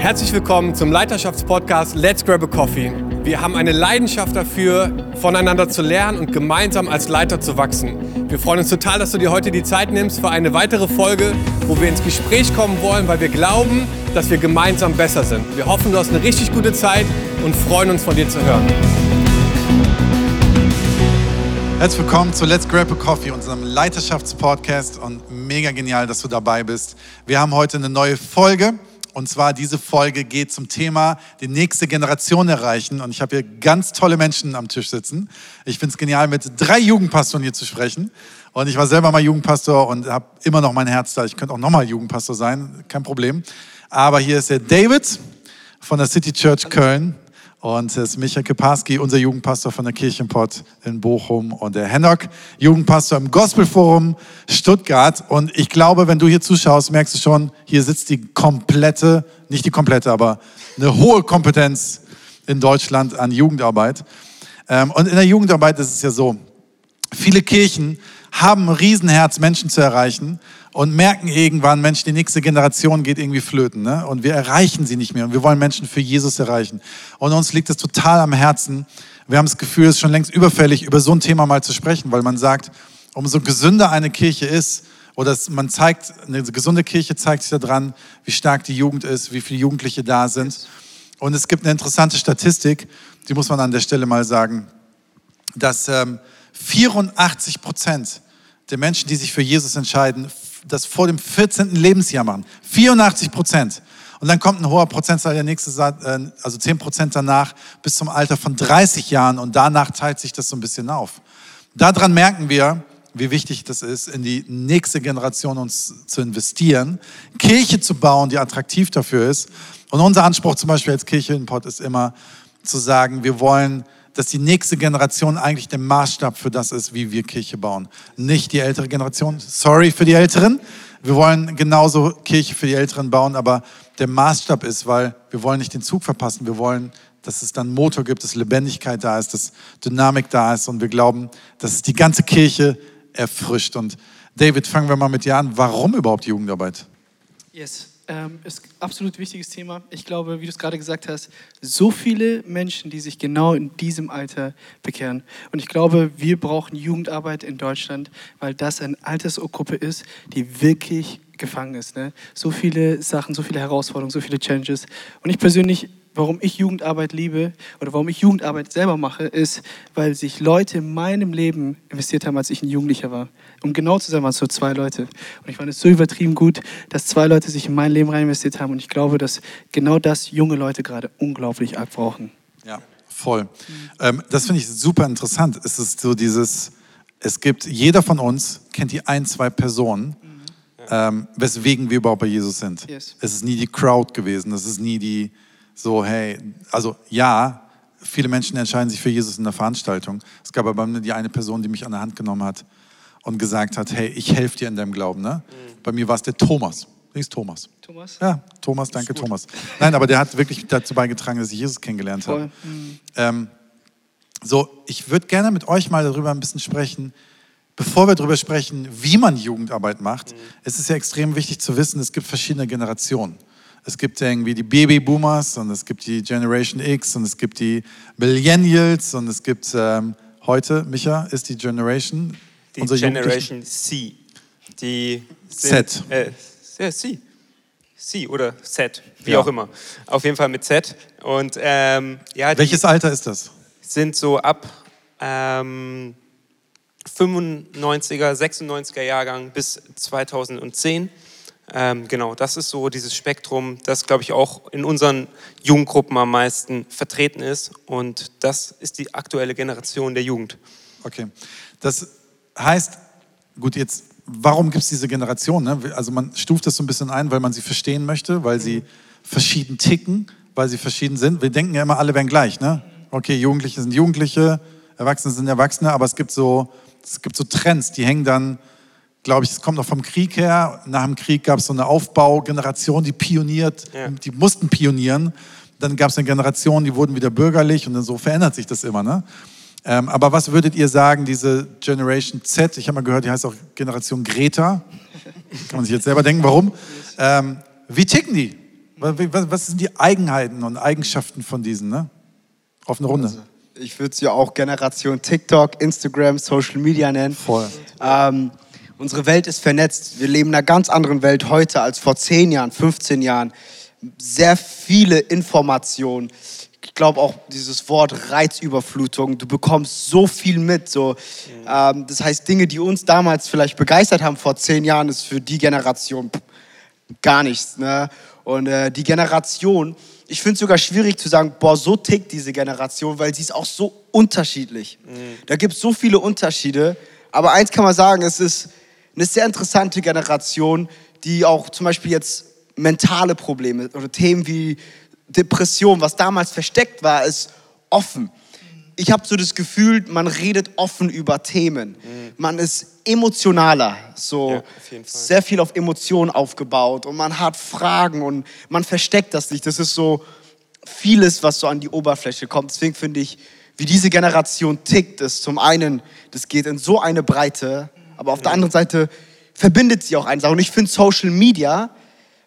Herzlich willkommen zum Leiterschaftspodcast Let's Grab a Coffee. Wir haben eine Leidenschaft dafür, voneinander zu lernen und gemeinsam als Leiter zu wachsen. Wir freuen uns total, dass du dir heute die Zeit nimmst für eine weitere Folge, wo wir ins Gespräch kommen wollen, weil wir glauben, dass wir gemeinsam besser sind. Wir hoffen, du hast eine richtig gute Zeit und freuen uns, von dir zu hören. Herzlich willkommen zu Let's Grab a Coffee, unserem Leiterschaftspodcast, und mega genial, dass du dabei bist. Wir haben heute eine neue Folge. Und zwar diese Folge geht zum Thema die nächste Generation erreichen. Und ich habe hier ganz tolle Menschen am Tisch sitzen. Ich finde es genial, mit 3 Jugendpastoren hier zu sprechen. Und ich war selber mal Jugendpastor und habe immer noch mein Herz da. Ich könnte auch nochmal Jugendpastor sein, kein Problem. Aber hier ist der David von der City Church Köln. Und es ist Micha Keparski, unser Jugendpastor von der Kirchenpott in Bochum, und der Henok, Jugendpastor im Gospelforum Stuttgart. Und ich glaube, wenn du hier zuschaust, merkst du schon, hier sitzt die komplette, nicht die komplette, aber eine hohe Kompetenz in Deutschland an Jugendarbeit. Und in der Jugendarbeit ist es ja so, viele Kirchen haben ein Riesenherz, Menschen zu erreichen, und merken irgendwann, Mensch, die nächste Generation geht irgendwie flöten, ne? Und wir erreichen sie nicht mehr und wir wollen Menschen für Jesus erreichen. Und uns liegt es total am Herzen. Wir haben das Gefühl, es ist schon längst überfällig, über so ein Thema mal zu sprechen, weil man sagt, umso gesünder eine Kirche ist, oder man zeigt, eine gesunde Kirche zeigt sich daran, wie stark die Jugend ist, wie viele Jugendliche da sind. Und es gibt eine interessante Statistik, die muss man an der Stelle mal sagen, dass 84% der Menschen, die sich für Jesus entscheiden, das vor dem 14. Lebensjahr machen. 84%. Und dann kommt ein hoher Prozentzahl der nächste, also 10% danach, bis zum Alter von 30 Jahren. Und danach teilt sich das so ein bisschen auf. Daran merken wir, wie wichtig das ist, in die nächste Generation uns zu investieren, Kirche zu bauen, die attraktiv dafür ist. Und unser Anspruch zum Beispiel als Kirche in Pott ist immer zu sagen, wir wollen, dass die nächste Generation eigentlich der Maßstab für das ist, wie wir Kirche bauen. Nicht die ältere Generation, sorry für die Älteren. Wir wollen genauso Kirche für die Älteren bauen, aber der Maßstab ist, weil wir wollen nicht den Zug verpassen. Wir wollen, dass es dann Motor gibt, dass Lebendigkeit da ist, dass Dynamik da ist, und wir glauben, dass es die ganze Kirche erfrischt. Und David, fangen wir mal mit dir an. Warum überhaupt Jugendarbeit? Yes. Ist ein absolut wichtiges Thema. Ich glaube, wie du es gerade gesagt hast, so viele Menschen, die sich genau in diesem Alter bekehren. Und ich glaube, wir brauchen Jugendarbeit in Deutschland, weil das eine Altersgruppe ist, die wirklich gefangen ist, ne? So viele Sachen, so viele Herausforderungen, so viele Challenges. Und ich persönlich, warum ich Jugendarbeit liebe oder warum ich Jugendarbeit selber mache, ist, weil sich Leute in meinem Leben investiert haben, als ich ein Jugendlicher war. Um genau zu sein, waren es so 2 Leute. Und ich fand es so übertrieben gut, dass 2 Leute sich in mein Leben rein investiert haben. Und ich glaube, dass genau das junge Leute gerade unglaublich arg brauchen. Ja, voll. Das finde ich super interessant. Es ist so dieses, es gibt, jeder von uns kennt die 1, 2 Personen, weswegen wir überhaupt bei Jesus sind. Yes. Es ist nie die Crowd gewesen, es ist nie die so, hey, also ja, viele Menschen entscheiden sich für Jesus in der Veranstaltung. Es gab aber die eine Person, die mich an der Hand genommen hat und gesagt hat, hey, ich helfe dir in deinem Glauben. Ne? Mhm. Bei mir war es der Thomas. Links Thomas. Thomas? Ja, Thomas, danke Thomas. Nein, aber der hat wirklich dazu beigetragen, dass ich Jesus kennengelernt habe. Mhm. Ich würde gerne mit euch mal darüber ein bisschen sprechen. Bevor wir darüber sprechen, wie man Jugendarbeit macht, es ist ja extrem wichtig zu wissen, es gibt verschiedene Generationen. Es gibt irgendwie die Babyboomers und es gibt die Generation X und es gibt die Millennials und es gibt heute, Micha, ist die Generation... Die Generation C. Die Z. C oder Z, wie auch immer. Auf jeden Fall mit Z. Und, welches Alter ist das? Sind so ab 95er, 96er Jahrgang bis 2010. Genau, das ist so dieses Spektrum, das, glaube ich, auch in unseren Jugendgruppen am meisten vertreten ist. Und das ist die aktuelle Generation der Jugend. Okay, das heißt, gut, jetzt, warum gibt es diese Generation? Ne? Also man stuft das so ein bisschen ein, weil man sie verstehen möchte, weil sie verschieden ticken, weil sie verschieden sind. Wir denken ja immer, alle wären gleich, ne? Okay, Jugendliche sind Jugendliche, Erwachsene sind Erwachsene, aber es gibt so Trends, die hängen dann, glaube ich, es kommt noch vom Krieg her. Nach dem Krieg gab es so eine Aufbaugeneration, die pioniert, die mussten pionieren. Dann gab es eine Generation, die wurden wieder bürgerlich, und dann so verändert sich das immer, ne? Aber was würdet ihr sagen, diese Generation Z, ich habe mal gehört, die heißt auch Generation Greta. Kann man sich jetzt selber denken, warum. Wie ticken die? Was sind die Eigenheiten und Eigenschaften von diesen, ne? Offene Runde. Also, ich würde es ja auch Generation TikTok, Instagram, Social Media nennen. Voll. Unsere Welt ist vernetzt. Wir leben in einer ganz anderen Welt heute als vor 10 Jahren, 15 Jahren. Sehr viele Informationen. Ich glaube auch dieses Wort Reizüberflutung, du bekommst so viel mit. So. Das heißt, Dinge, die uns damals vielleicht begeistert haben vor 10 Jahren, ist für die Generation gar nichts. Ne? Und die Generation, ich finde es sogar schwierig zu sagen, boah, so tickt diese Generation, weil sie ist auch so unterschiedlich. Da gibt es so viele Unterschiede. Aber eins kann man sagen, es ist eine sehr interessante Generation, die auch zum Beispiel jetzt mentale Probleme oder Themen wie Depression, was damals versteckt war, ist offen. Ich habe so das Gefühl, man redet offen über Themen. Man ist emotionaler, so ja, auf jeden Fall. Sehr viel auf Emotionen aufgebaut und man hat Fragen und man versteckt das nicht. Das ist so vieles, was so an die Oberfläche kommt. Deswegen finde ich, wie diese Generation tickt, ist zum einen, das geht in so eine Breite, aber auf der anderen Seite verbindet sie auch eine Sache. Und ich finde, Social Media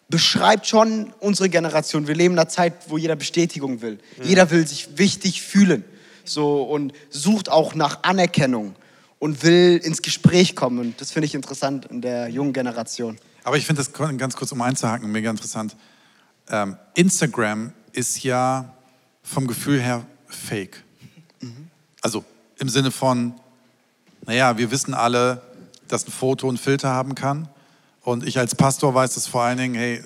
beschreibt schon unsere Generation. Wir leben in einer Zeit, wo jeder Bestätigung will. Jeder will sich wichtig fühlen, so, und sucht auch nach Anerkennung und will ins Gespräch kommen. Und das finde ich interessant in der jungen Generation. Aber ich finde das, ganz kurz um einzuhaken, mega interessant. Instagram ist ja vom Gefühl her fake. Also im Sinne von, naja, wir wissen alle, dass ein Foto einen Filter haben kann. Und ich als Pastor weiß das vor allen Dingen, hey,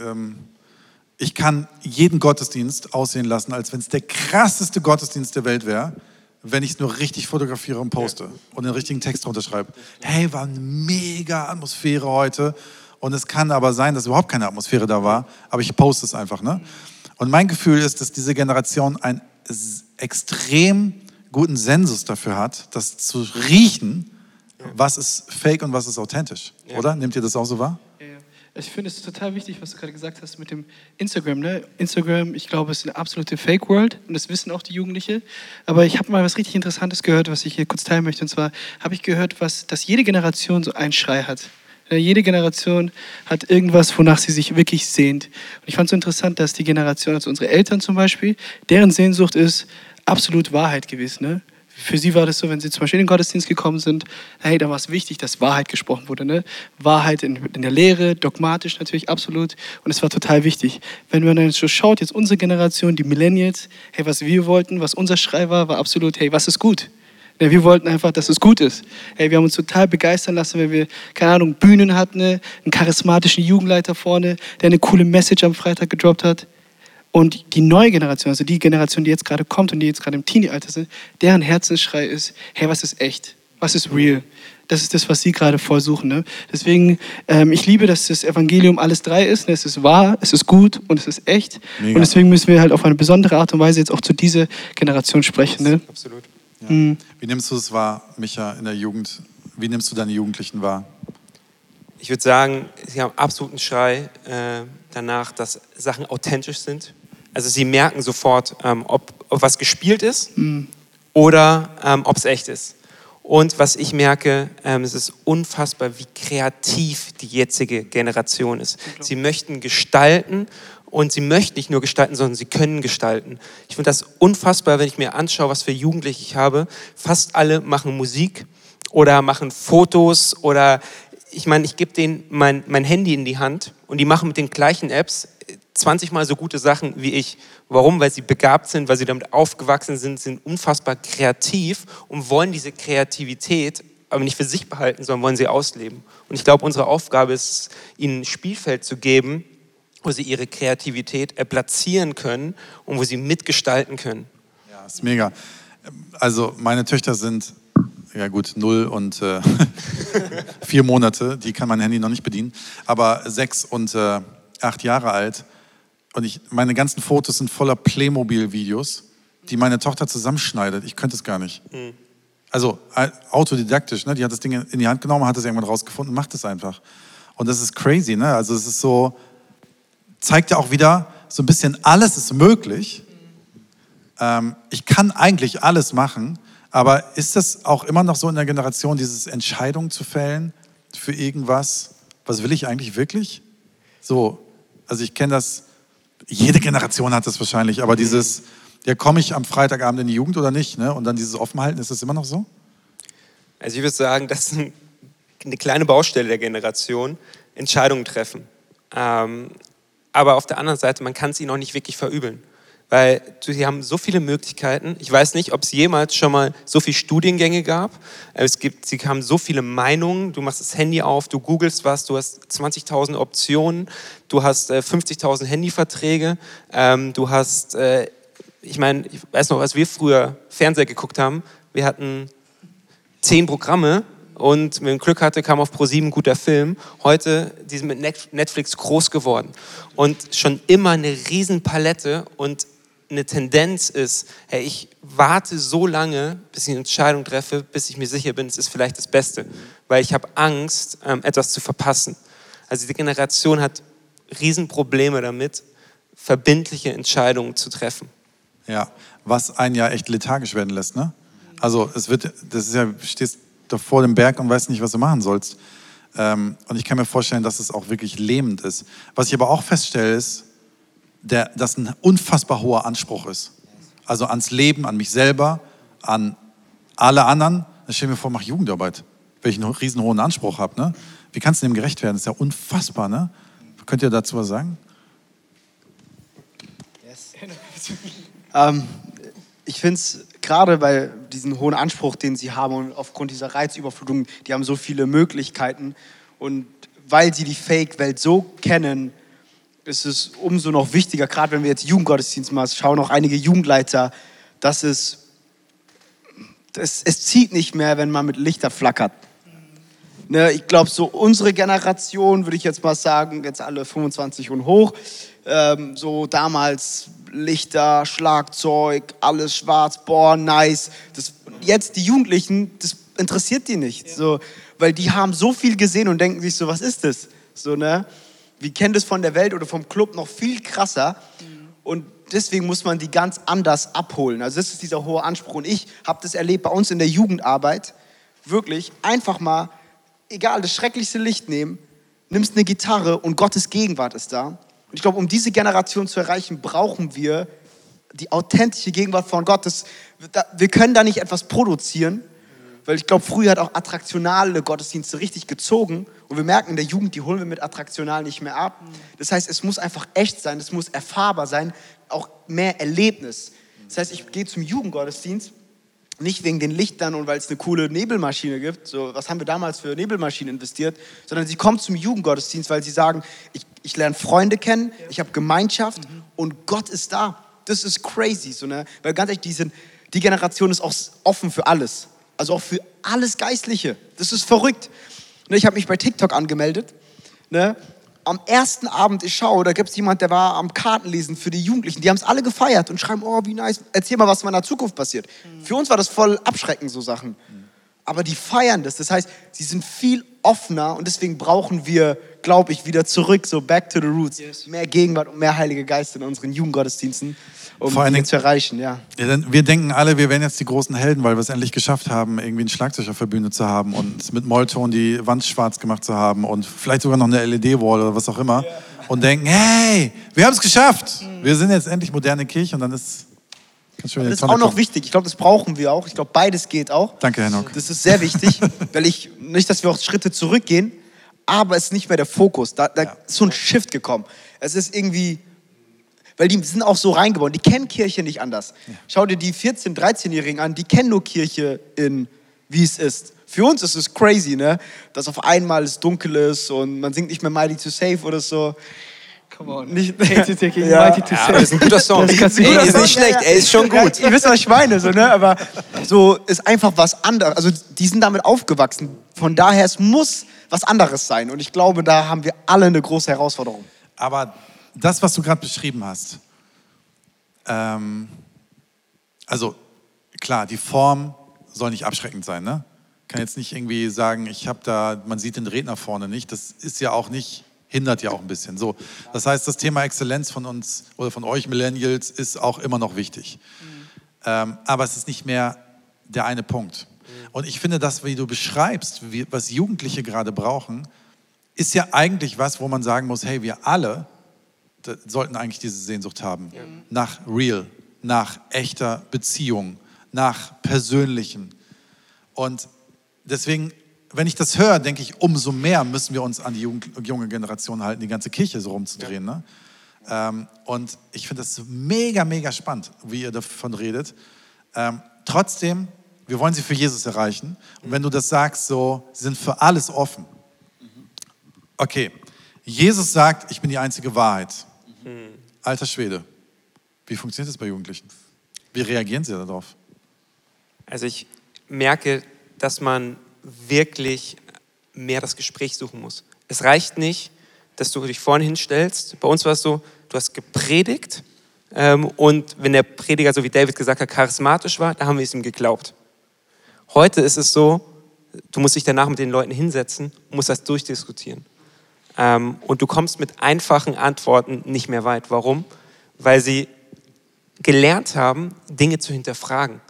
ich kann jeden Gottesdienst aussehen lassen, als wenn es der krasseste Gottesdienst der Welt wäre, wenn ich es nur richtig fotografiere und poste und den richtigen Text drunter schreibe. Hey, war eine mega Atmosphäre heute. Und es kann aber sein, dass überhaupt keine Atmosphäre da war, aber ich poste es einfach. Ne? Und mein Gefühl ist, dass diese Generation einen extrem guten Sensus dafür hat, das zu riechen, was ist fake und was ist authentisch, oder? Nehmt ihr das auch so wahr? Ja. Ich finde es total wichtig, was du gerade gesagt hast mit dem Instagram. Ne? Instagram, ich glaube, ist eine absolute Fake-World und das wissen auch die Jugendlichen. Aber ich habe mal was richtig Interessantes gehört, was ich hier kurz teilen möchte. Und zwar habe ich gehört, dass jede Generation so einen Schrei hat. Jede Generation hat irgendwas, wonach sie sich wirklich sehnt. Und ich fand es so interessant, dass die Generation, also unsere Eltern zum Beispiel, deren Sehnsucht ist absolut Wahrheit gewesen, ne? Für sie war das so, wenn sie zum Beispiel in den Gottesdienst gekommen sind, hey, da war es wichtig, dass Wahrheit gesprochen wurde. Ne? Wahrheit in der Lehre, dogmatisch natürlich, absolut. Und es war total wichtig. Wenn man dann so schaut, jetzt unsere Generation, die Millennials, hey, was wir wollten, was unser Schrei war absolut, hey, was ist gut? Ja, wir wollten einfach, dass es gut ist. Hey, wir haben uns total begeistern lassen, wenn wir, keine Ahnung, Bühnen hatten, ne? Einen charismatischen Jugendleiter vorne, der eine coole Message am Freitag gedroppt hat. Und die neue Generation, also die Generation, die jetzt gerade kommt und die jetzt gerade im Teenie-Alter sind, deren Herzensschrei ist, hey, was ist echt? Was ist real? Das ist das, was sie gerade voll suchen. Ne? Deswegen, ich liebe, dass das Evangelium alles drei ist. Ne? Es ist wahr, es ist gut und es ist echt. Mega. Und deswegen müssen wir halt auf eine besondere Art und Weise jetzt auch zu dieser Generation sprechen. Ne? Absolut. Ja. Wie nimmst du es wahr, Micha, in der Jugend? Wie nimmst du deine Jugendlichen wahr? Ich würde sagen, sie haben absoluten Schrei danach, dass Sachen authentisch sind. Also sie merken sofort, ob was gespielt ist oder ob es echt ist. Und was ich merke, es ist unfassbar, wie kreativ die jetzige Generation ist. Sie möchten gestalten und sie möchten nicht nur gestalten, sondern sie können gestalten. Ich finde das unfassbar, wenn ich mir anschaue, was für Jugendliche ich habe. Fast alle machen Musik oder machen Fotos oder... Ich meine, ich gebe denen mein Handy in die Hand und die machen mit den gleichen Apps 20 Mal so gute Sachen wie ich. Warum? Weil sie begabt sind, weil sie damit aufgewachsen sind unfassbar kreativ und wollen diese Kreativität aber nicht für sich behalten, sondern wollen sie ausleben. Und ich glaube, unsere Aufgabe ist, ihnen ein Spielfeld zu geben, wo sie ihre Kreativität platzieren können und wo sie mitgestalten können. Ja, ist mega. Also meine Töchter sind... Ja gut, 0 und 4 Monate, die kann mein Handy noch nicht bedienen, aber 6 und 8 Jahre alt und meine ganzen Fotos sind voller Playmobil-Videos, die meine Tochter zusammenschneidet. Ich könnte es gar nicht. Also autodidaktisch, ne? Die hat das Ding in die Hand genommen, hat es irgendwann rausgefunden, macht es einfach. Und das ist crazy, ne? Also es ist so, zeigt ja auch wieder so ein bisschen, alles ist möglich. Ich kann eigentlich alles machen. Aber ist das auch immer noch so in der Generation, diese Entscheidung zu fällen für irgendwas? Was will ich eigentlich wirklich? So, also ich kenne das jede Generation hat das wahrscheinlich, aber dieses, ja, komme ich am Freitagabend in die Jugend oder nicht, ne? Und dann dieses Offenhalten, ist das immer noch so? Also ich würde sagen, das ist eine kleine Baustelle der Generation, Entscheidungen treffen. Aber auf der anderen Seite, man kann es ihnen auch nicht wirklich verübeln, weil sie haben so viele Möglichkeiten. Ich weiß nicht, ob es jemals schon mal so viele Studiengänge gab. Sie haben so viele Meinungen. Du machst das Handy auf, du googelst was, du hast 20.000 Optionen, du hast 50.000 Handyverträge, du hast, ich meine, ich weiß noch, als wir früher Fernseher geguckt haben, wir hatten 10 Programme und wenn ich Glück hatte, kam auf Pro7 ein guter Film. Heute, die sind mit Netflix groß geworden und schon immer eine riesen Palette und eine Tendenz ist, hey, ich warte so lange, bis ich eine Entscheidung treffe, bis ich mir sicher bin, es ist vielleicht das Beste, weil ich habe Angst, etwas zu verpassen. Also die Generation hat riesen Probleme damit, verbindliche Entscheidungen zu treffen. Ja, was einen ja echt lethargisch werden lässt, ne? Also es wird, das ist ja, stehst da vor dem Berg und weißt nicht, was du machen sollst. Und ich kann mir vorstellen, dass es auch wirklich lähmend ist. Was ich aber auch feststelle, ist, dass ein unfassbar hoher Anspruch ist. Also ans Leben, an mich selber, an alle anderen. Dann stell mir vor, mach Jugendarbeit, weil ich einen riesen hohen Anspruch habe. Ne? Wie kannst du dem gerecht werden? Das ist ja unfassbar. Ne? Könnt ihr dazu was sagen? Yes. Ich finde es gerade bei diesem hohen Anspruch, den sie haben und aufgrund dieser Reizüberflutung, die haben so viele Möglichkeiten und weil sie die Fake-Welt so kennen, ist es umso noch wichtiger, gerade wenn wir jetzt Jugendgottesdienst machen, schauen auch einige Jugendleiter, dass es zieht nicht mehr, wenn man mit Lichter flackert. Ne, ich glaube, so unsere Generation, würde ich jetzt mal sagen, jetzt alle 25 und hoch, so damals Lichter, Schlagzeug, alles schwarz, boah, nice. Das, jetzt die Jugendlichen, das interessiert die nicht, ja. So, weil die haben so viel gesehen und denken sich so, was ist das? So, ne? Wir kennen das von der Welt oder vom Club noch viel krasser und deswegen muss man die ganz anders abholen. Also das ist dieser hohe Anspruch und ich habe das erlebt bei uns in der Jugendarbeit, wirklich einfach mal, egal, das schrecklichste Licht nehmen, nimmst eine Gitarre und Gottes Gegenwart ist da. Und ich glaube, um diese Generation zu erreichen, brauchen wir die authentische Gegenwart von Gott. Wir können da nicht etwas produzieren, weil ich glaube, früher hat auch attraktionale Gottesdienste richtig gezogen. Und wir merken in der Jugend, die holen wir mit attraktional nicht mehr ab. Das heißt, es muss einfach echt sein, es muss erfahrbar sein, auch mehr Erlebnis. Das heißt, ich gehe zum Jugendgottesdienst, nicht wegen den Lichtern und weil es eine coole Nebelmaschine gibt, so was haben wir damals für Nebelmaschinen investiert, sondern sie kommt zum Jugendgottesdienst, weil sie sagen, ich lerne Freunde kennen, ich habe Gemeinschaft und Gott ist da. Das ist crazy, so, ne? Weil ganz ehrlich, die Generation ist auch offen für alles, also auch für alles Geistliche. Das ist verrückt. Ne, ich habe mich bei TikTok angemeldet, ne? Am ersten Abend, ich schaue, da gibt es jemand, der war am Kartenlesen für die Jugendlichen. Die haben es alle gefeiert und schreiben, oh, wie nice, erzähl mal, was in meiner Zukunft passiert. Für uns war das voll abschreckend, so Sachen. Aber die feiern das. Das heißt, sie sind viel offener und deswegen brauchen wir, glaube ich, wieder zurück, so back to the roots. Yes. Mehr Gegenwart und mehr Heilige Geist in unseren Jugendgottesdiensten, um die zu erreichen. Ja. Ja, wir denken alle, wir wären jetzt die großen Helden, weil wir es endlich geschafft haben, irgendwie einen Schlagzeug auf der Bühne zu haben und mit Mollton die Wand schwarz gemacht zu haben und vielleicht sogar noch eine LED-Wall oder was auch immer. Yeah. Und denken, hey, wir haben es geschafft. Wir sind jetzt endlich moderne Kirche und dann ist... Das ist auch noch wichtig. Ich glaube, das brauchen wir auch. Ich glaube, beides geht auch. Danke, Herr Nock. Das ist sehr wichtig, weil nicht, dass wir auch Schritte zurückgehen, aber es ist nicht mehr der Fokus. Da ja. Ist so ein Shift gekommen. Es ist irgendwie, weil die sind auch so reingeboren. Die kennen Kirche nicht anders. Ja. Schau dir die 14-, 13-Jährigen an, die kennen nur Kirche in, wie es ist. Für uns ist es crazy, ne? Dass auf einmal es dunkel ist und man singt nicht mehr Mighty to Save oder so. Come on. Nicht gegen Mighty to Save. Das ist ein guter Song. Ist nicht schlecht, ey, ist schon gut. Ihr wisst, was ich meine, so, ne? Aber so ist einfach was anderes. Also die sind damit aufgewachsen. Von daher, es muss was anderes sein. Und ich glaube, da haben wir alle eine große Herausforderung. Aber das, was du gerade beschrieben hast, also klar, die Form soll nicht abschreckend sein, ne? Kann jetzt nicht irgendwie sagen, man sieht den Redner vorne nicht. Das ist ja auch nicht... Hindert ja auch ein bisschen. So, das heißt, das Thema Exzellenz von uns oder von euch Millennials ist auch immer noch wichtig. Aber es ist nicht mehr der eine Punkt. Und ich finde, das, wie du beschreibst, was Jugendliche gerade brauchen, ist ja eigentlich was, wo man sagen muss, hey, wir alle sollten eigentlich diese Sehnsucht haben. Ja. Nach real, nach echter Beziehung, nach persönlichen. Und deswegen, wenn ich das höre, denke ich, umso mehr müssen wir uns an die junge Generation halten, die ganze Kirche so rumzudrehen. Ja. Ne? Und ich finde das mega, mega spannend, wie ihr davon redet. Trotzdem, wir wollen sie für Jesus erreichen. Und wenn du das sagst, so, sie sind für alles offen. Okay, Jesus sagt, ich bin die einzige Wahrheit. Alter Schwede, wie funktioniert das bei Jugendlichen? Wie reagieren sie darauf? Also ich merke, dass man wirklich mehr das Gespräch suchen muss. Es reicht nicht, dass du dich vorne hinstellst. Bei uns war es so, du hast gepredigt und wenn der Prediger, so wie David gesagt hat, charismatisch war, da haben wir es ihm geglaubt. Heute ist es so, du musst dich danach mit den Leuten hinsetzen und musst das durchdiskutieren. Und du kommst mit einfachen Antworten nicht mehr weit. Warum? Weil sie gelernt haben, Dinge zu hinterfragen.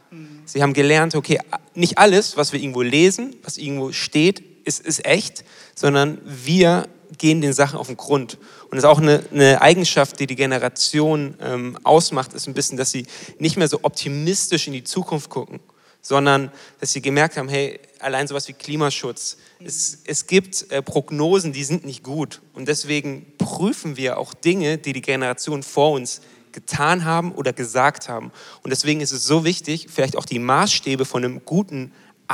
Sie haben gelernt, okay, nicht alles, was wir irgendwo lesen, was irgendwo steht, ist echt, sondern wir gehen den Sachen auf den Grund. Und das ist auch eine Eigenschaft, die die Generation ausmacht, ist ein bisschen, dass sie nicht mehr so optimistisch in die Zukunft gucken, sondern dass sie gemerkt haben, hey, allein sowas wie Klimaschutz, es gibt Prognosen, die sind nicht gut. Und deswegen prüfen wir auch Dinge, die die Generation vor uns getan haben oder gesagt haben. Und deswegen ist es so wichtig, vielleicht auch die Maßstäbe von einem guten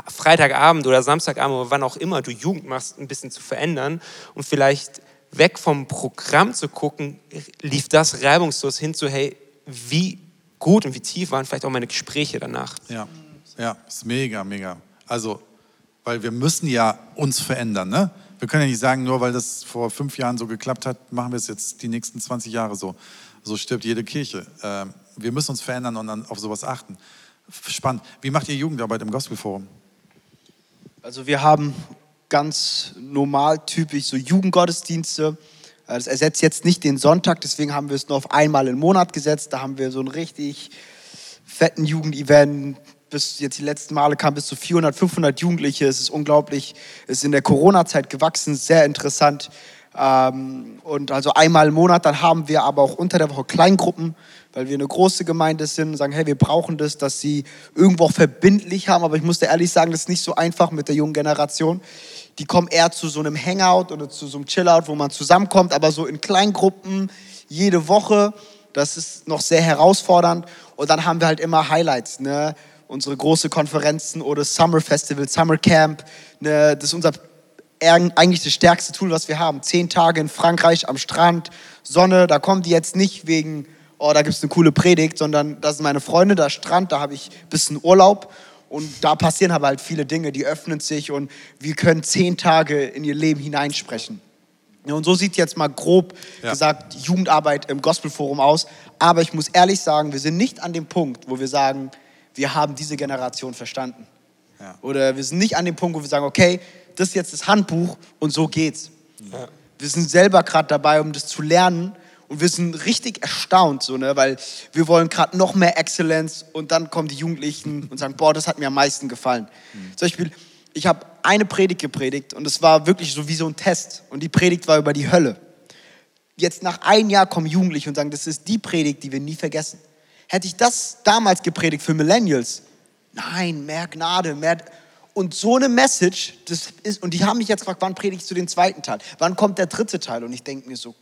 Freitagabend oder Samstagabend oder wann auch immer du Jugend machst, ein bisschen zu verändern und vielleicht weg vom Programm zu gucken, lief das reibungslos hin zu, hey, wie gut und wie tief waren vielleicht auch meine Gespräche danach. Ja, ist mega, mega. Also, weil wir müssen ja uns verändern, ne? Wir können ja nicht sagen, nur weil das vor 5 Jahren so geklappt hat, machen wir es jetzt die nächsten 20 Jahre so. So stirbt jede Kirche. Wir müssen uns verändern und dann auf sowas achten. Spannend. Wie macht ihr Jugendarbeit im Gospelforum? Also wir haben ganz normal typisch so Jugendgottesdienste. Das ersetzt jetzt nicht den Sonntag, deswegen haben wir es nur auf einmal im Monat gesetzt. Da haben wir so einen richtig fetten Jugendevent. Bis jetzt die letzten Male kamen bis zu 400, 500 Jugendliche. Es ist unglaublich. Es ist in der Corona-Zeit gewachsen, sehr interessant. Und also einmal im Monat, dann haben wir aber auch unter der Woche Kleingruppen, weil wir eine große Gemeinde sind und sagen, hey, wir brauchen das, dass sie irgendwo auch verbindlich haben, aber ich muss dir ehrlich sagen, das ist nicht so einfach mit der jungen Generation. Die kommen eher zu so einem Hangout oder zu so einem Chillout, wo man zusammenkommt, aber so in Kleingruppen jede Woche, das ist noch sehr herausfordernd und dann haben wir halt immer Highlights, ne? Unsere große Konferenzen oder Summer Festival, Summer Camp, ne? Das ist unser eigentlich das stärkste Tool, was wir haben. 10 Tage in Frankreich am Strand, Sonne, da kommen die jetzt nicht wegen, oh, da gibt es eine coole Predigt, sondern das sind meine Freunde, da Strand, da habe ich ein bisschen Urlaub und da passieren aber halt viele Dinge, die öffnen sich und wir können 10 Tage in ihr Leben hineinsprechen. Und so sieht jetzt mal grob gesagt Jugendarbeit im Gospelforum aus, aber ich muss ehrlich sagen, wir sind nicht an dem Punkt, wo wir sagen, wir haben diese Generation verstanden. Ja. Oder wir sind nicht an dem Punkt, wo wir sagen, okay, das ist jetzt das Handbuch und so geht's. Ja. Wir sind selber gerade dabei, um das zu lernen und wir sind richtig erstaunt, so, ne? Weil wir wollen gerade noch mehr Exzellenz und dann kommen die Jugendlichen und sagen, boah, das hat mir am meisten gefallen. Zum Beispiel, ich habe eine Predigt gepredigt und es war wirklich so wie so ein Test und die Predigt war über die Hölle. Jetzt nach 1 Jahr kommen Jugendliche und sagen, das ist die Predigt, die wir nie vergessen. Hätte ich das damals gepredigt für Millennials? Nein, mehr Gnade, mehr... Und so eine Message, das ist, und die haben mich jetzt gefragt, wann predige ich zu dem zweiten Teil? Wann kommt der dritte Teil? Und ich denke mir so,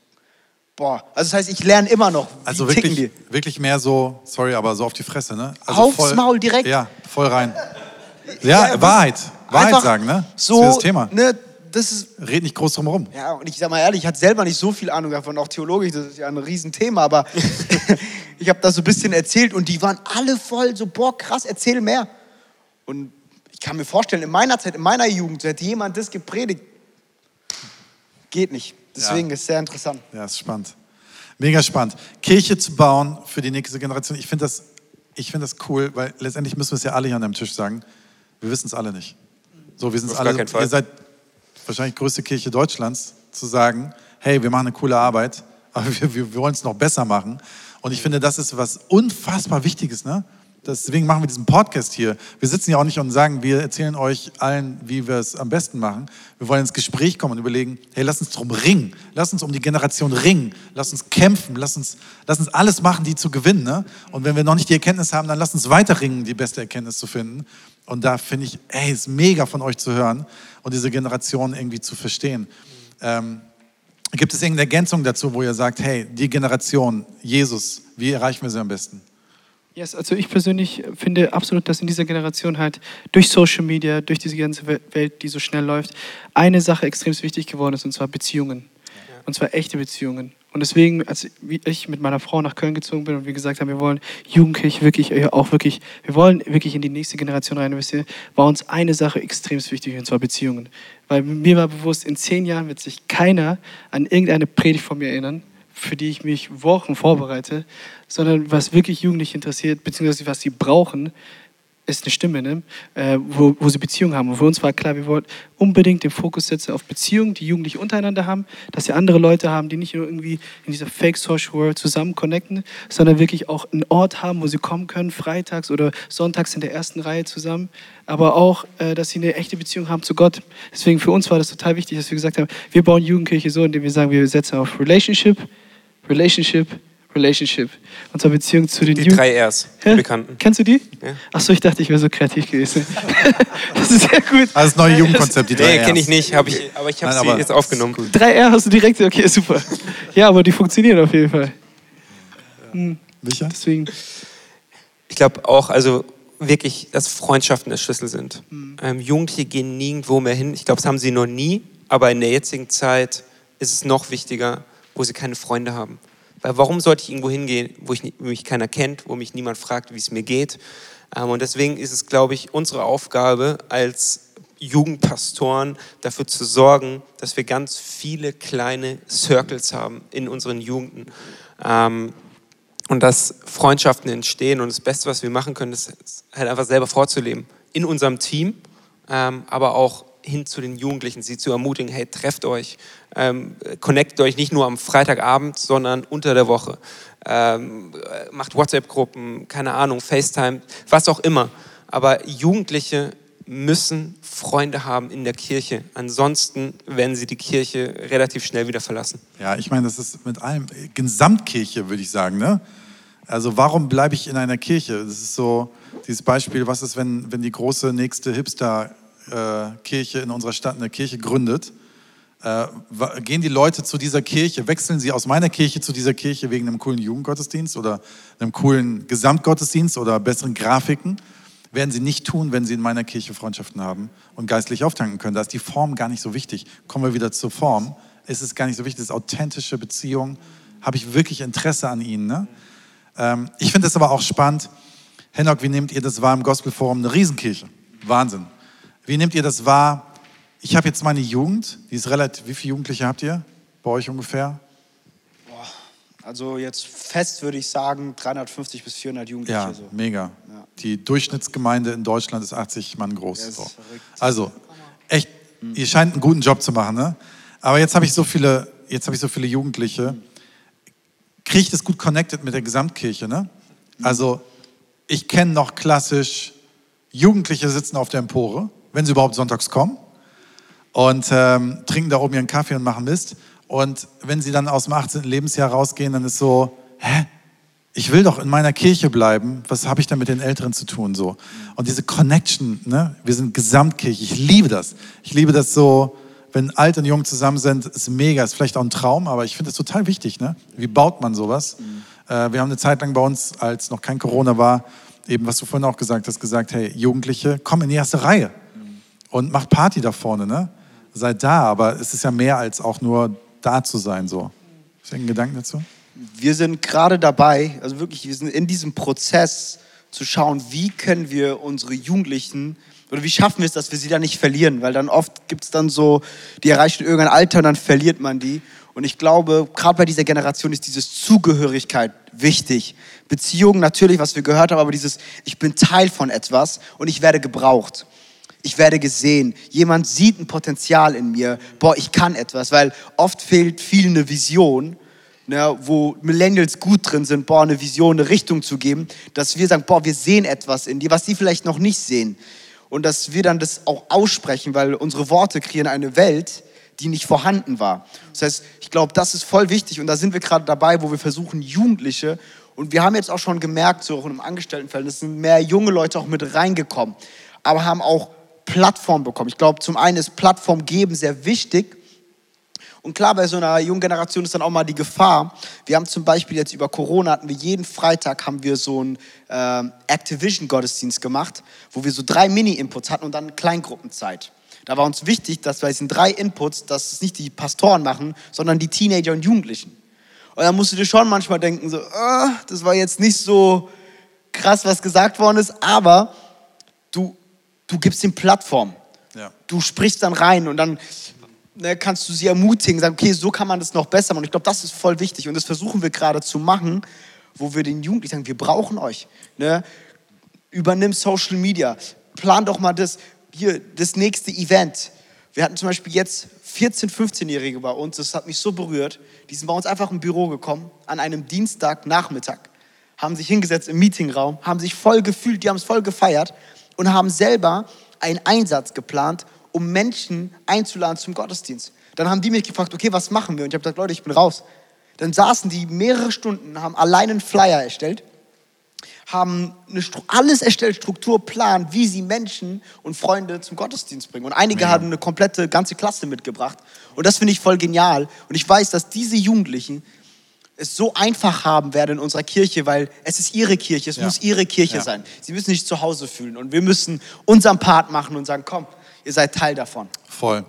boah, also das heißt, ich lerne immer noch. Also wirklich mehr so, sorry, aber so auf die Fresse, ne? Also aufs voll, Maul direkt. Ja, voll rein. Ja, Wahrheit sagen, ne? So, das ist das Thema. Ne, das ist, red nicht groß drum herum. Ja, und ich sag mal ehrlich, ich hatte selber nicht so viel Ahnung davon, auch theologisch, das ist ja ein Riesenthema, aber ich habe da so ein bisschen erzählt und die waren alle voll so, boah, krass, erzähl mehr. Und ich kann mir vorstellen, in meiner Zeit, in meiner Jugend, hätte jemand das gepredigt. Geht nicht. Deswegen ist es sehr interessant. Ja, ist spannend. Mega spannend. Kirche zu bauen für die nächste Generation. Ich find das cool, weil letztendlich müssen wir es ja alle hier an einem Tisch sagen. Wir wissen es alle nicht. So, wir sind es alle. Ihr seid wahrscheinlich größte Kirche Deutschlands, zu sagen, hey, wir machen eine coole Arbeit, aber wir wollen es noch besser machen. Und ich finde, das ist was unfassbar Wichtiges, ne? Deswegen machen wir diesen Podcast hier. Wir sitzen ja auch nicht und sagen, wir erzählen euch allen, wie wir es am besten machen. Wir wollen ins Gespräch kommen und überlegen, hey, lass uns drum ringen. Lass uns um die Generation ringen. Lass uns kämpfen. Lass uns alles machen, die zu gewinnen. Ne? Und wenn wir noch nicht die Erkenntnis haben, dann lass uns weiter ringen, die beste Erkenntnis zu finden. Und da finde ich, ey, ist mega von euch zu hören und diese Generation irgendwie zu verstehen. Gibt es irgendeine Ergänzung dazu, wo ihr sagt, hey, die Generation, Jesus, wie erreichen wir sie am besten? Yes, also ich persönlich finde absolut, dass in dieser Generation halt durch Social Media, durch diese ganze Welt, die so schnell läuft, eine Sache extrem wichtig geworden ist, und zwar Beziehungen. Ja. Und zwar echte Beziehungen. Und deswegen, als ich mit meiner Frau nach Köln gezogen bin und wir gesagt haben, wir wollen Jugendkirche wir wollen wirklich in die nächste Generation rein investieren, war uns eine Sache extrem wichtig, und zwar Beziehungen. Weil mir war bewusst, in 10 Jahren wird sich keiner an irgendeine Predigt von mir erinnern, für die ich mich Wochen vorbereite, sondern was wirklich Jugendliche interessiert, beziehungsweise was sie brauchen, ist eine Stimme, ne? Wo sie Beziehungen haben. Und für uns war klar, wir wollten unbedingt den Fokus setzen auf Beziehungen, die Jugendliche untereinander haben, dass sie andere Leute haben, die nicht nur irgendwie in dieser Fake-Social-World zusammen connecten, sondern wirklich auch einen Ort haben, wo sie kommen können, freitags oder sonntags in der ersten Reihe zusammen, aber auch, dass sie eine echte Beziehung haben zu Gott. Deswegen für uns war das total wichtig, dass wir gesagt haben, wir bauen Jugendkirche so, indem wir sagen, wir setzen auf Relationship. Und zwar Beziehung zu den Jugendlichen. Die 3 R's, die bekannten. Kennst du die? Ja. Achso, ich dachte, ich wäre so kreativ gewesen. Das ist sehr gut. Also das neue Jugendkonzept, die 3 R's. Nee, kenne ich nicht, aber ich habe sie jetzt aufgenommen. 3 R hast du direkt, okay, super. Ja, aber die funktionieren auf jeden Fall. Hm. Micha? Deswegen. Ich glaube auch, also wirklich, dass Freundschaften der Schlüssel sind. Jugendliche gehen nirgendwo mehr hin. Ich glaube, das haben sie noch nie, aber in der jetzigen Zeit ist es noch wichtiger, wo sie keine Freunde haben. Weil warum sollte ich irgendwo hingehen, wo mich keiner kennt, wo mich niemand fragt, wie es mir geht? Und deswegen ist es, glaube ich, unsere Aufgabe als Jugendpastoren, dafür zu sorgen, dass wir ganz viele kleine Circles haben in unseren Jugenden. Und dass Freundschaften entstehen. Und das Beste, was wir machen können, ist halt einfach selber vorzuleben. In unserem Team, aber auch hin zu den Jugendlichen, sie zu ermutigen, hey, trefft euch, connectet euch nicht nur am Freitagabend, sondern unter der Woche. Macht WhatsApp-Gruppen, keine Ahnung, FaceTime, was auch immer. Aber Jugendliche müssen Freunde haben in der Kirche. Ansonsten werden sie die Kirche relativ schnell wieder verlassen. Ja, ich meine, das ist mit allem, Gesamtkirche würde ich sagen, ne? Also warum bleibe ich in einer Kirche? Das ist so dieses Beispiel, was ist, wenn die große nächste Hipster Kirche in unserer Stadt eine Kirche gründet, gehen die Leute zu dieser Kirche, wechseln sie aus meiner Kirche zu dieser Kirche wegen einem coolen Jugendgottesdienst oder einem coolen Gesamtgottesdienst oder besseren Grafiken, werden sie nicht tun, wenn sie in meiner Kirche Freundschaften haben und geistlich auftanken können. Da ist die Form gar nicht so wichtig. Kommen wir wieder zur Form. Es ist gar nicht so wichtig. Das ist authentische Beziehung. Habe ich wirklich Interesse an ihnen? Ne? Ich finde das aber auch spannend. Henok, wie nehmt ihr das wahr im Gospelforum? Eine Riesenkirche. Wahnsinn. Wie nehmt ihr das wahr? Ich habe jetzt meine Jugend, die ist relativ, wie viele Jugendliche habt ihr bei euch ungefähr? Boah, also jetzt fest würde ich sagen 350 bis 400 Jugendliche. Ja, so. Mega. Ja. Die Durchschnittsgemeinde in Deutschland ist 80 Mann groß. Ja, so. Also echt, ihr scheint einen guten Job zu machen, ne? Aber jetzt habe ich so viele Jugendliche. Kriege ich das gut connected mit der Gesamtkirche, ne? Also ich kenne noch klassisch, Jugendliche sitzen auf der Empore, wenn sie überhaupt sonntags kommen und trinken da oben ihren Kaffee und machen Mist. Und wenn sie dann aus dem 18. Lebensjahr rausgehen, dann ist so, hä? Ich will doch in meiner Kirche bleiben. Was habe ich denn mit den Älteren zu tun? So? Und diese Connection, ne? Wir sind Gesamtkirche. Ich liebe das. Ich liebe das so, wenn alt und jung zusammen sind, ist mega. Ist vielleicht auch ein Traum, aber ich finde das total wichtig. Ne? Wie baut man sowas? Wir haben eine Zeit lang bei uns, als noch kein Corona war, eben, was du vorhin auch gesagt hast, hey, Jugendliche, komm in die erste Reihe und macht Party da vorne, ne? Seid da, aber es ist ja mehr als auch nur da zu sein, so. Hast du einen Gedanken dazu? Wir sind gerade dabei, also wirklich, wir sind in diesem Prozess zu schauen, wie können wir unsere Jugendlichen, oder wie schaffen wir es, dass wir sie dann nicht verlieren, weil dann oft gibt es dann so, die erreichen irgendein Alter und dann verliert man die. Und ich glaube, gerade bei dieser Generation ist dieses Zugehörigkeit wichtig. Beziehungen natürlich, was wir gehört haben, aber dieses, ich bin Teil von etwas und ich werde gebraucht. Ich werde gesehen. Jemand sieht ein Potenzial in mir. Boah, ich kann etwas, weil oft fehlt viel eine Vision, ne, wo Millennials gut drin sind, boah, eine Vision, eine Richtung zu geben, dass wir sagen, boah, wir sehen etwas in dir, was die vielleicht noch nicht sehen. Und dass wir dann das auch aussprechen, weil unsere Worte kreieren eine Welt, die nicht vorhanden war. Das heißt, ich glaube, das ist voll wichtig und da sind wir gerade dabei, wo wir versuchen, Jugendliche, und wir haben jetzt auch schon gemerkt, so auch im Angestelltenverhältnis sind mehr junge Leute auch mit reingekommen, aber haben auch Plattform bekommen. Ich glaube, zum einen ist Plattform geben sehr wichtig. Und klar, bei so einer jungen Generation ist dann auch mal die Gefahr. Wir haben zum Beispiel jetzt über Corona, hatten wir jeden Freitag haben wir so einen Activision-Gottesdienst gemacht, wo wir so 3 Mini-Inputs hatten und dann Kleingruppenzeit. Da war uns wichtig, dass bei diesen 3 Inputs, dass es nicht die Pastoren machen, sondern die Teenager und Jugendlichen. Und dann musst du dir schon manchmal denken, so, das war jetzt nicht so krass, was gesagt worden ist, aber du gibst ihnen Plattform. Ja. Du sprichst dann rein und dann kannst du sie ermutigen, sagen, okay, so kann man das noch besser machen. Und ich glaube, das ist voll wichtig und das versuchen wir gerade zu machen, wo wir den Jugendlichen sagen, wir brauchen euch. Ne? Übernimm Social Media, plan doch mal das, hier, das nächste Event. Wir hatten zum Beispiel jetzt 14-, 15-Jährige bei uns, das hat mich so berührt, die sind bei uns einfach im Büro gekommen, an einem Dienstagnachmittag, haben sich hingesetzt im Meetingraum, haben sich voll gefühlt, die haben es voll gefeiert und haben selber einen Einsatz geplant, um Menschen einzuladen zum Gottesdienst. Dann haben die mich gefragt, okay, was machen wir? Und ich habe gesagt, Leute, ich bin raus. Dann saßen die mehrere Stunden, haben alleine einen Flyer erstellt, haben alles erstellt, Struktur, Plan, wie sie Menschen und Freunde zum Gottesdienst bringen. Und einige haben eine komplette, ganze Klasse mitgebracht. Und das finde ich voll genial. Und ich weiß, dass diese Jugendlichen es so einfach haben werden in unserer Kirche, weil es ist ihre Kirche, es muss ihre Kirche sein. Sie müssen sich zu Hause fühlen. Und wir müssen unseren Part machen und sagen, komm, ihr seid Teil davon. Voll.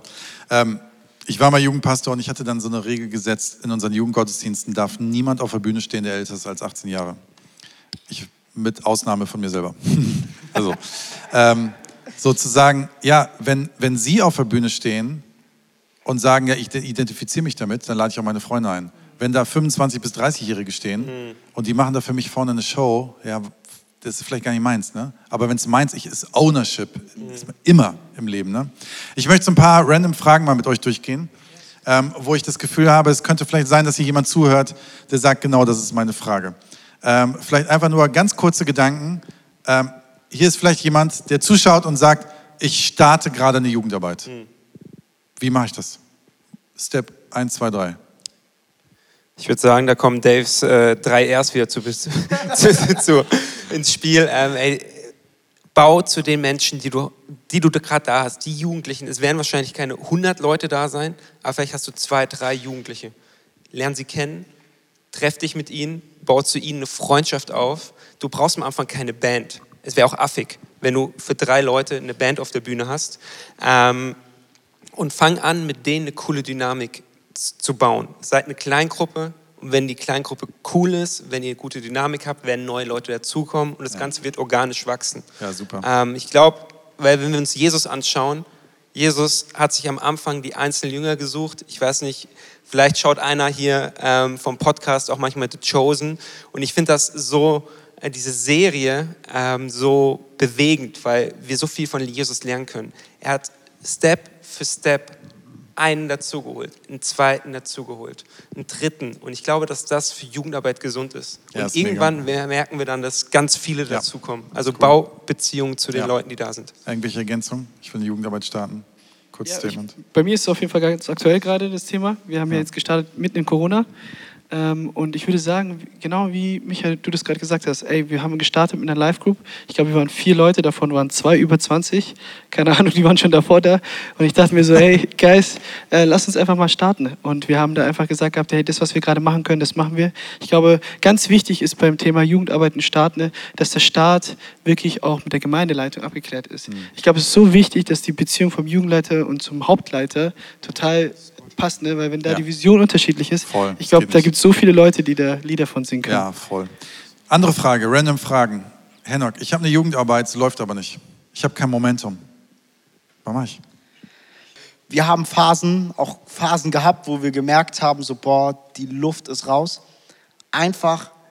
Ich war mal Jugendpastor und ich hatte dann so eine Regel gesetzt, in unseren Jugendgottesdiensten darf niemand auf der Bühne stehen, der älter ist als 18 Jahre. Mit Ausnahme von mir selber. Also, sozusagen, ja, wenn Sie auf der Bühne stehen und sagen, ja, ich identifiziere mich damit, dann lade ich auch meine Freunde ein. Wenn da 25- bis 30-Jährige stehen und die machen da für mich vorne eine Show, ja, das ist vielleicht gar nicht meins, ne? Aber wenn es meins ist Ownership, ist immer im Leben, ne? Ich möchte so ein paar random Fragen mal mit euch durchgehen, wo ich das Gefühl habe, es könnte vielleicht sein, dass hier jemand zuhört, der sagt, genau, das ist meine Frage. Vielleicht einfach nur ganz kurze Gedanken. Hier ist vielleicht jemand, der zuschaut und sagt, ich starte gerade eine Jugendarbeit. Wie mache ich das? Step 1, 2, 3. Ich würde sagen, da kommen Daves 3 Rs wieder ins Spiel. Bau zu den Menschen, die du gerade da hast, die Jugendlichen. Es werden wahrscheinlich keine 100 Leute da sein, aber vielleicht hast du 2, 3 Jugendliche. Lern sie kennen, treff dich mit ihnen, bau zu ihnen eine Freundschaft auf. Du brauchst am Anfang keine Band. Es wäre auch affig, wenn du für 3 Leute eine Band auf der Bühne hast. Und fang an, mit denen eine coole Dynamik zu bauen. Seid eine Kleingruppe und wenn die Kleingruppe cool ist, wenn ihr eine gute Dynamik habt, werden neue Leute dazukommen und das Ganze wird organisch wachsen. Ja, super. Ich glaube, weil wenn wir uns Jesus anschauen, Jesus hat sich am Anfang die einzelnen Jünger gesucht. Ich weiß nicht, vielleicht schaut einer hier vom Podcast auch manchmal The Chosen und ich finde das so, diese Serie so bewegend, weil wir so viel von Jesus lernen können. Er hat Step für Step einen dazugeholt, einen zweiten dazugeholt, einen dritten. Und ich glaube, dass das für Jugendarbeit gesund ist. Ja, und ist irgendwann merken wir dann, dass ganz viele dazukommen. Also cool. Bau Beziehungen zu den Leuten, die da sind. Irgendwelche Ergänzungen? Ich will die Jugendarbeit starten. Kurzes Statement. Bei mir ist es auf jeden Fall ganz aktuell gerade das Thema. Wir haben ja jetzt gestartet mitten in Corona. Und ich würde sagen, genau wie Michael, du das gerade gesagt hast, wir haben gestartet mit einer Live-Group. Ich glaube, wir waren 4 Leute, davon waren 2 über 20. Keine Ahnung, die waren schon davor da. Und ich dachte mir so, Guys, lasst uns einfach mal starten. Und wir haben da einfach gesagt gehabt, das, was wir gerade machen können, das machen wir. Ich glaube, ganz wichtig ist beim Thema Jugendarbeit und Starten, dass der Start wirklich auch mit der Gemeindeleitung abgeklärt ist. Ich glaube, es ist so wichtig, dass die Beziehung vom Jugendleiter und zum Hauptleiter total passt, ne? Weil wenn da die Vision unterschiedlich ist, voll. Ich glaube, da gibt es so viele Leute, die da Lieder von singen können. Ja, voll. Andere Frage, random Fragen. Henok, ich habe eine Jugendarbeit, es läuft aber nicht. Ich habe kein Momentum. Was mache ich? Wir haben Phasen gehabt, wo wir gemerkt haben, so, boah, die Luft ist raus.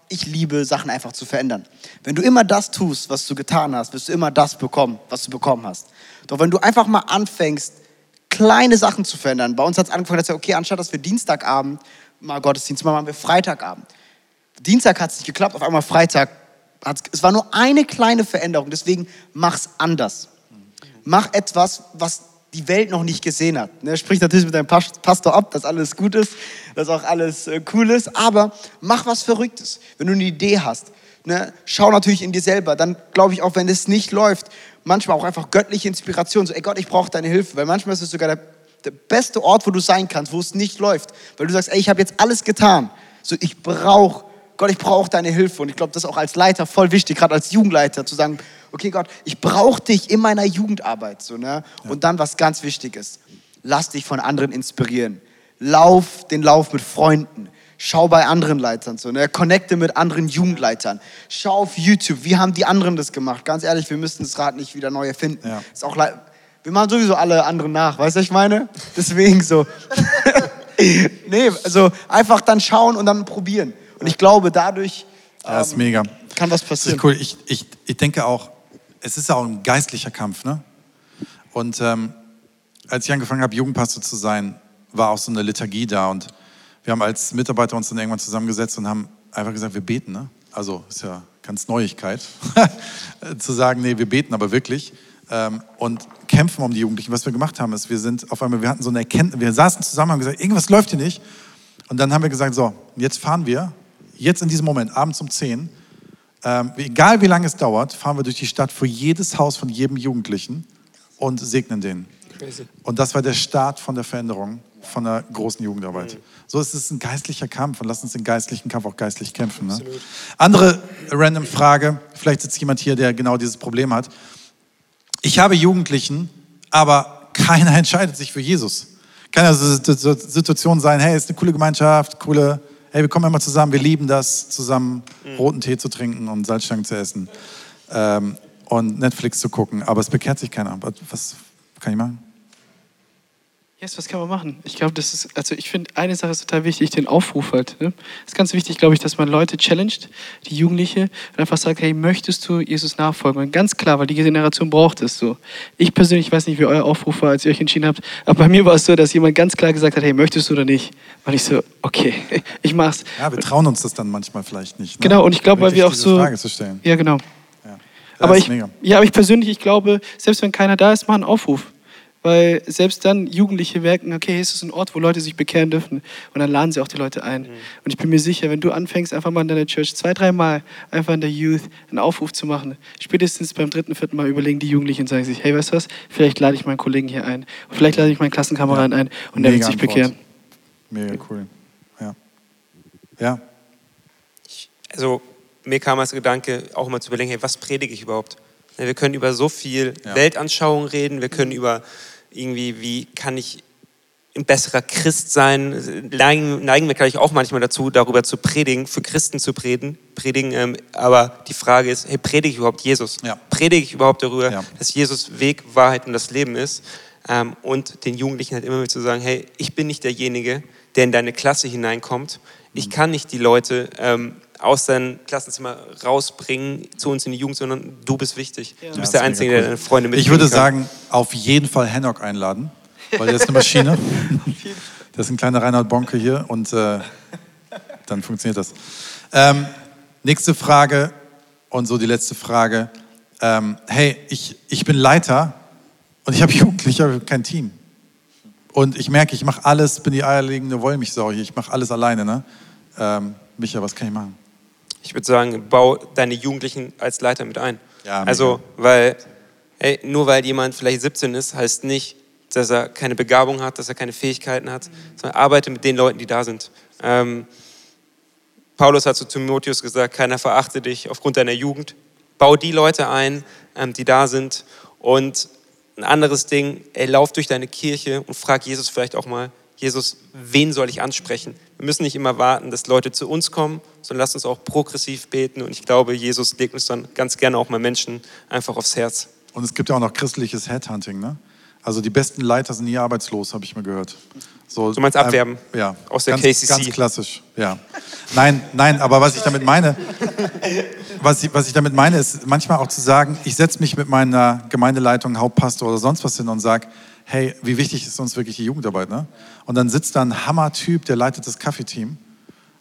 Ich liebe, Sachen einfach zu verändern. Wenn du immer das tust, was du getan hast, wirst du immer das bekommen, was du bekommen hast. Doch wenn du einfach mal anfängst, kleine Sachen zu verändern. Bei uns hat es angefangen, dass wir, anstatt dass wir Dienstagabend mal Gottesdienst, mal machen wir Freitagabend. Dienstag hat es nicht geklappt, auf einmal Freitag. Es war nur eine kleine Veränderung, deswegen mach's anders. Mach etwas, was die Welt noch nicht gesehen hat. Sprich natürlich mit deinem Pastor ab, dass alles gut ist, dass auch alles cool ist, aber mach was Verrücktes, wenn du eine Idee hast. Schau natürlich in dir selber, dann glaube ich auch, wenn es nicht läuft, manchmal auch einfach göttliche Inspiration, so, ey Gott, ich brauche deine Hilfe, weil manchmal ist es sogar der beste Ort, wo du sein kannst, wo es nicht läuft, weil du sagst, ey, ich habe jetzt alles getan, so, ich brauche Gott, ich brauche deine Hilfe. Und ich glaube, das ist auch als Leiter voll wichtig, gerade als Jugendleiter, zu sagen, okay Gott, ich brauche dich in meiner Jugendarbeit. So, ne? Ja. Und dann, was ganz wichtig ist, lass dich von anderen inspirieren. Lauf den Lauf mit Freunden. Schau bei anderen Leitern. So, ne? Connecte mit anderen Jugendleitern. Schau auf YouTube, wie haben die anderen das gemacht? Ganz ehrlich, wir müssen das Rad nicht wieder neu erfinden. Ja. Ist auch wir machen sowieso alle anderen nach, weißt du, was ich meine? Deswegen so. Nee, also einfach dann schauen und dann probieren. Und ich glaube, dadurch ist mega. Kann was passieren. Das ist cool. Ich denke auch, es ist ja auch ein geistlicher Kampf, ne? Und als ich angefangen habe, Jugendpastor zu sein, war auch so eine Liturgie da. Und wir haben als Mitarbeiter uns dann irgendwann zusammengesetzt und haben einfach gesagt, wir beten, ne? Also ist ja ganz Neuigkeit, zu sagen, nee, wir beten, aber wirklich. Und kämpfen um die Jugendlichen. Was wir gemacht haben, ist, wir hatten so eine Erkenntnis, wir saßen zusammen und haben gesagt, irgendwas läuft hier nicht. Und dann haben wir gesagt, so, jetzt fahren wir. Jetzt in diesem Moment, abends um 10, egal wie lange es dauert, fahren wir durch die Stadt vor jedes Haus von jedem Jugendlichen und segnen den. Crazy. Und das war der Start von der Veränderung, von der großen Jugendarbeit. Mhm. So ist es ein geistlicher Kampf und lass uns den geistlichen Kampf auch geistlich kämpfen. Ne? Andere random Frage, vielleicht sitzt jemand hier, der genau dieses Problem hat. Ich habe Jugendlichen, aber keiner entscheidet sich für Jesus. Kann ja so Situation sein, hey, ist eine coole Gemeinschaft, coole... Hey, wir kommen immer zusammen, wir lieben das, zusammen roten Tee zu trinken und Salzstangen zu essen und Netflix zu gucken. Aber es bekehrt sich keiner. Was kann ich machen? Yes, was kann man machen? Ich glaube, ich finde, eine Sache ist total wichtig, den Aufruf halt. Ne? Es ist ganz wichtig, glaube ich, dass man Leute challenged, die Jugendliche, und einfach sagt, hey, möchtest du Jesus nachfolgen? Und ganz klar, weil die Generation braucht es so. Ich persönlich weiß nicht, wie euer Aufruf war, als ihr euch entschieden habt, aber bei mir war es so, dass jemand ganz klar gesagt hat, hey, möchtest du oder nicht? Und ich so, okay, ich mach's. Ja, wir trauen uns das dann manchmal vielleicht nicht. Ne? Genau, und ich glaube, weil wir auch so... Frage zu stellen. Ja, genau. Ja. Aber ich persönlich, ich glaube, selbst wenn keiner da ist, mach einen Aufruf. Weil selbst dann Jugendliche merken, okay, es ist ein Ort, wo Leute sich bekehren dürfen. Und dann laden sie auch die Leute ein. Mhm. Und ich bin mir sicher, wenn du anfängst, einfach mal in deiner Church 2-3 Mal einfach in der Youth einen Aufruf zu machen, spätestens beim 3., 4. Mal überlegen die Jugendlichen und sagen sich, hey, weißt du was, vielleicht lade ich meinen Kollegen hier ein. Und vielleicht lade ich meinen Klassenkameraden ein und der wird sich bekehren. Mega cool. Ja. Also mir kam als Gedanke, auch mal zu überlegen, hey, was predige ich überhaupt? Wir können über so viel Weltanschauung reden, wir können über irgendwie, wie kann ich ein besserer Christ sein, neigen wir gleich auch manchmal dazu, darüber zu predigen, für Christen zu predigen, aber die Frage ist, hey, predige ich überhaupt Jesus? Ja. Predige ich überhaupt darüber, dass Jesus Weg, Wahrheit und das Leben ist? Und den Jugendlichen halt immer wieder zu sagen, hey, ich bin nicht derjenige, der in deine Klasse hineinkommt, ich kann nicht die Leute... aus deinem Klassenzimmer rausbringen zu uns in die Jugend, sondern du bist wichtig. Ja. Du bist der Einzige, der deine Freunde mitbringen kann. Ich würde sagen, auf jeden Fall Henok einladen, weil der ist eine Maschine. Das ist ein kleiner Reinhard Bonke hier und dann funktioniert das. Nächste Frage und so die letzte Frage. Hey, ich bin Leiter und ich habe Jugendliche, aber kein Team. Und ich merke, ich mache alles, bin die eierlegende Wollmilchsau hier, ich mache alles alleine. Ne? Micha, was kann ich machen? Ich würde sagen, bau deine Jugendlichen als Leiter mit ein. Ja, also, nur weil jemand vielleicht 17 ist, heißt nicht, dass er keine Begabung hat, dass er keine Fähigkeiten hat, sondern arbeite mit den Leuten, die da sind. Paulus hat zu Timotheus gesagt, keiner verachte dich aufgrund deiner Jugend. Bau die Leute ein, die da sind. Und ein anderes Ding, lauf durch deine Kirche und frag Jesus vielleicht auch mal, Jesus, wen soll ich ansprechen? Wir müssen nicht immer warten, dass Leute zu uns kommen, sondern lasst uns auch progressiv beten. Und ich glaube, Jesus legt uns dann ganz gerne auch mal Menschen einfach aufs Herz. Und es gibt ja auch noch christliches Headhunting, ne? Also die besten Leiter sind nie arbeitslos, habe ich mal gehört. So, du meinst abwerben? Ja. Aus der KCC. Ganz klassisch, ja. Nein, aber was ich damit meine, ist manchmal auch zu sagen, ich setze mich mit meiner Gemeindeleitung, Hauptpastor oder sonst was hin und sage, hey, wie wichtig ist uns wirklich die Jugendarbeit, ne? Und dann sitzt da ein Hammer-Typ, der leitet das Kaffeeteam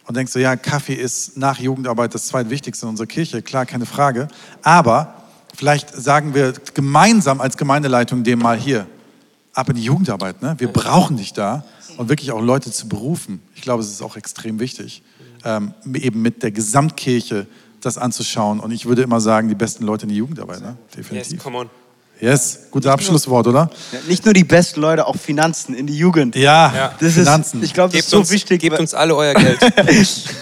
und denkt so, ja, Kaffee ist nach Jugendarbeit das zweitwichtigste in unserer Kirche, klar, keine Frage, aber vielleicht sagen wir gemeinsam als Gemeindeleitung dem mal hier, ab in die Jugendarbeit, ne? Wir brauchen dich da und wirklich auch Leute zu berufen. Ich glaube, es ist auch extrem wichtig, eben mit der Gesamtkirche das anzuschauen. Und ich würde immer sagen, die besten Leute in die Jugendarbeit, ne? Definitiv. Yes, come on. Yes, gutes Abschlusswort, oder? Ja, nicht nur die besten Leute, auch Finanzen in die Jugend. Ja, das Finanzen. Ist, ich glaube, das gebt ist so uns, wichtig. Gebt uns alle euer Geld.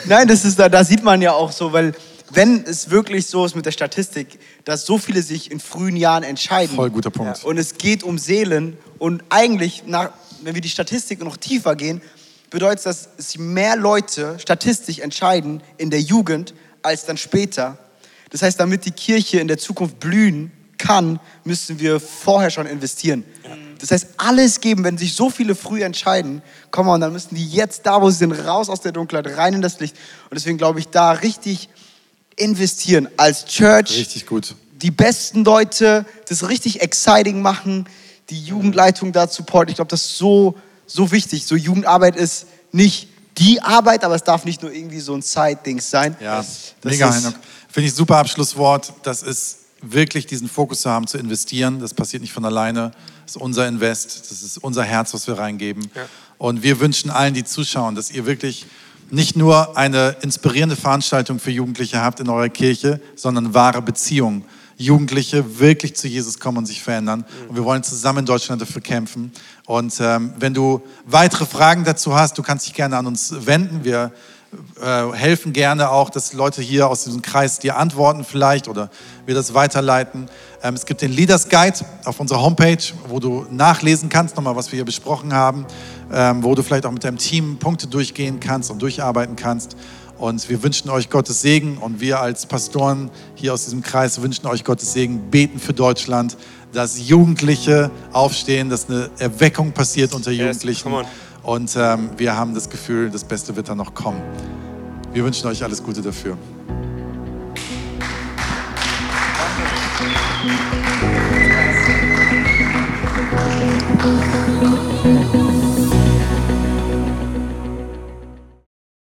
Nein, das ist da sieht man ja auch so, weil wenn es wirklich so ist mit der Statistik, dass so viele sich in frühen Jahren entscheiden. Voll guter Punkt. Ja, und es geht um Seelen. Und eigentlich, wenn wir die Statistik noch tiefer gehen, bedeutet das, dass mehr Leute statistisch entscheiden in der Jugend als dann später. Das heißt, damit die Kirche in der Zukunft blühen kann, müssen wir vorher schon investieren. Ja. Das heißt, alles geben, wenn sich so viele früh entscheiden, kommen und dann müssen die jetzt da, wo sie sind, raus aus der Dunkelheit, rein in das Licht. Und deswegen glaube ich, da richtig investieren als Church. Richtig gut. Die besten Leute, das richtig exciting machen, die Jugendleitung da supporten. Ich glaube, das ist so wichtig. So Jugendarbeit ist nicht die Arbeit, aber es darf nicht nur irgendwie so ein Side-Ding sein. Ja, das mega. Finde ich super Abschlusswort. Das ist wirklich diesen Fokus zu haben, zu investieren. Das passiert nicht von alleine. Das ist unser Invest. Das ist unser Herz, was wir reingeben. Ja. Und wir wünschen allen, die zuschauen, dass ihr wirklich nicht nur eine inspirierende Veranstaltung für Jugendliche habt in eurer Kirche, sondern wahre Beziehungen. Jugendliche wirklich zu Jesus kommen und sich verändern. Und wir wollen zusammen in Deutschland dafür kämpfen. Und wenn du weitere Fragen dazu hast, du kannst dich gerne an uns wenden. Wir helfen gerne auch, dass Leute hier aus diesem Kreis dir antworten vielleicht oder wir das weiterleiten. Es gibt den Leaders Guide auf unserer Homepage, wo du nachlesen kannst, nochmal, was wir hier besprochen haben, wo du vielleicht auch mit deinem Team Punkte durchgehen kannst und durcharbeiten kannst. Und wir wünschen euch Gottes Segen und wir als Pastoren hier aus diesem Kreis wünschen euch Gottes Segen, beten für Deutschland, dass Jugendliche aufstehen, dass eine Erweckung passiert unter Jugendlichen. Yes, und wir haben das Gefühl, das Beste wird dann noch kommen. Wir wünschen euch alles Gute dafür. Danke.